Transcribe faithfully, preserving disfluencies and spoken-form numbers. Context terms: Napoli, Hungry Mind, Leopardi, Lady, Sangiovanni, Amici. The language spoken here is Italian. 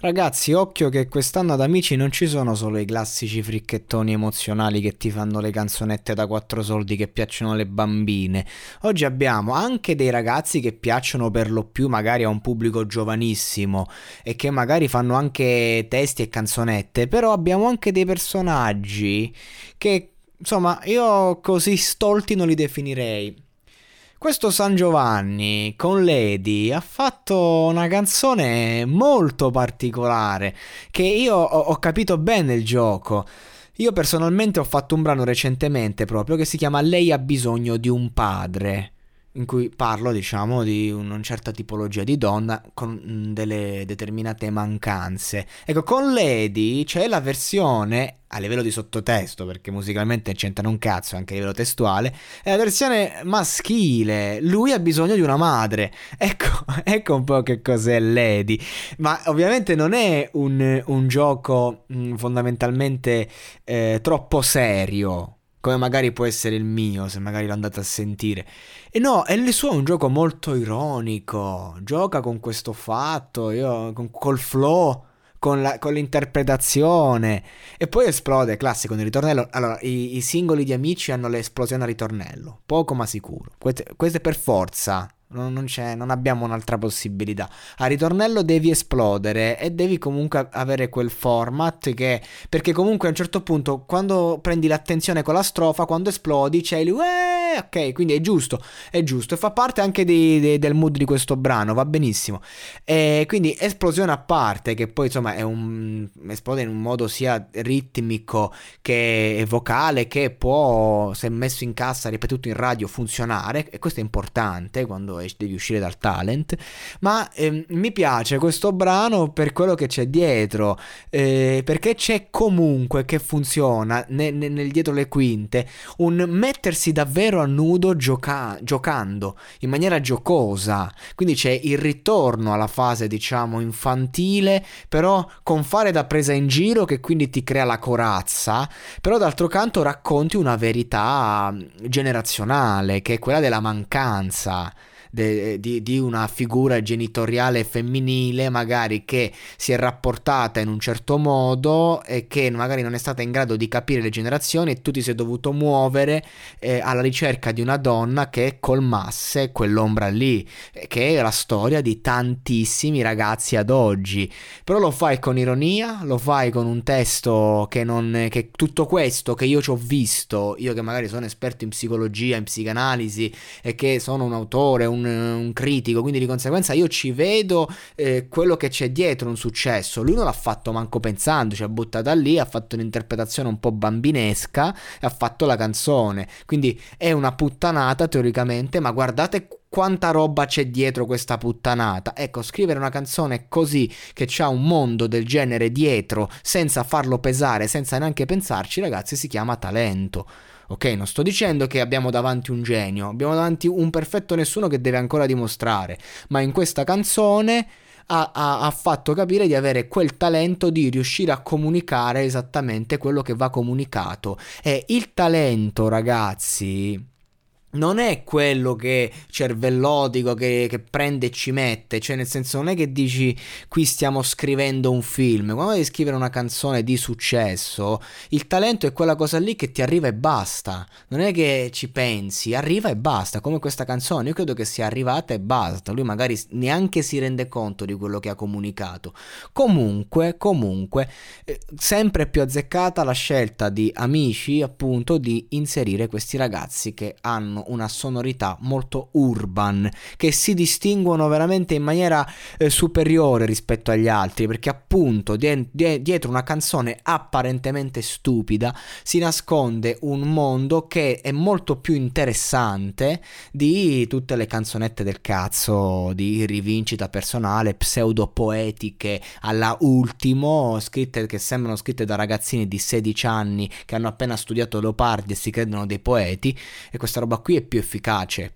Ragazzi, occhio che quest'anno ad Amici non ci sono solo i classici fricchettoni emozionali che ti fanno le canzonette da quattro soldi che piacciono alle bambine. Oggi abbiamo anche dei ragazzi che piacciono per lo più magari a un pubblico giovanissimo e che magari fanno anche testi e canzonette, però abbiamo anche dei personaggi che, insomma, io così stolti non li definirei. Questo Sangiovanni con Lady ha fatto una canzone molto particolare che io ho, ho capito bene il gioco. Io personalmente ho fatto un brano recentemente proprio che si chiama Lei ha bisogno di un padre, in cui parlo, diciamo, di una certa tipologia di donna con delle determinate mancanze. Ecco, con Lady c'è la versione, a livello di sottotesto, perché musicalmente c'entra un cazzo anche a livello testuale, è la versione maschile. Lui ha bisogno di una madre. Ecco, ecco un po' che cos'è Lady. Ma ovviamente non è un, un gioco mh, fondamentalmente eh, troppo serio, come magari può essere il mio, se magari l'ho andato a sentire. E no, è il suo è un gioco molto ironico, gioca con questo fatto, io, con, col flow, con, la, con l'interpretazione, e poi esplode, classico, nel ritornello. Allora, i, i singoli di Amici hanno l'esplosione al ritornello, poco ma sicuro, questo, questo è per forza, non, non, c'è, non abbiamo un'altra possibilità. Al ritornello devi esplodere e devi comunque avere quel format che, perché comunque a un certo punto quando prendi l'attenzione con la strofa, quando esplodi c'è il uè, ok, quindi è giusto, è giusto e fa parte anche di, di, del mood di questo brano, va benissimo. E quindi esplosione a parte, che poi insomma è un, esplode in un modo sia ritmico che vocale, che può, se messo in cassa, ripetuto in radio, funzionare, e questo è importante quando devi uscire dal talent. Ma ehm, mi piace questo brano per quello che c'è dietro, eh, perché c'è comunque, che funziona nel, nel dietro le quinte, un mettersi davvero a nudo gioca- giocando in maniera giocosa. Quindi c'è il ritorno alla fase, diciamo, infantile, però con fare da presa in giro, che quindi ti crea la corazza, però d'altro canto racconti una verità generazionale, che è quella della mancanza De, di, di una figura genitoriale femminile magari che si è rapportata in un certo modo e che magari non è stata in grado di capire le generazioni, e tu ti sei dovuto muovere eh, alla ricerca di una donna che colmasse quell'ombra lì, che è la storia di tantissimi ragazzi ad oggi. Però lo fai con ironia, lo fai con un testo che non che tutto questo che io ci ho visto, io che magari sono esperto in psicologia, in psicanalisi, e che sono un autore, un Un, un critico, quindi di conseguenza io ci vedo eh, quello che c'è dietro un successo. Lui non l'ha fatto manco pensando, ci ha buttata lì, ha fatto un'interpretazione un po' bambinesca e ha fatto la canzone. Quindi è una puttanata teoricamente, ma guardate quanta roba c'è dietro questa puttanata. Ecco, scrivere una canzone così, che c'ha un mondo del genere dietro, senza farlo pesare, senza neanche pensarci, ragazzi, si chiama talento. Ok, non sto dicendo che abbiamo davanti un genio, abbiamo davanti un perfetto nessuno che deve ancora dimostrare, ma in questa canzone ha, ha, ha fatto capire di avere quel talento di riuscire a comunicare esattamente quello che va comunicato. E il talento, ragazzi, non è quello che cervellotico che, che prende e ci mette, cioè nel senso non è che dici qui stiamo scrivendo un film. Quando devi scrivere una canzone di successo, il talento è quella cosa lì che ti arriva e basta, non è che ci pensi, arriva e basta, come questa canzone. Io credo che sia arrivata e basta, lui magari neanche si rende conto di quello che ha comunicato. Comunque, comunque eh, sempre più azzeccata la scelta di Amici, appunto, di inserire questi ragazzi che hanno una sonorità molto urban, che si distinguono veramente in maniera eh, superiore rispetto agli altri, perché appunto die- die- dietro una canzone apparentemente stupida si nasconde un mondo che è molto più interessante di tutte le canzonette del cazzo di rivincita personale, pseudopoetiche alla Ultimo, scritte che sembrano scritte da ragazzini di sedici anni che hanno appena studiato Leopardi e si credono dei poeti. E questa roba qui è più efficace.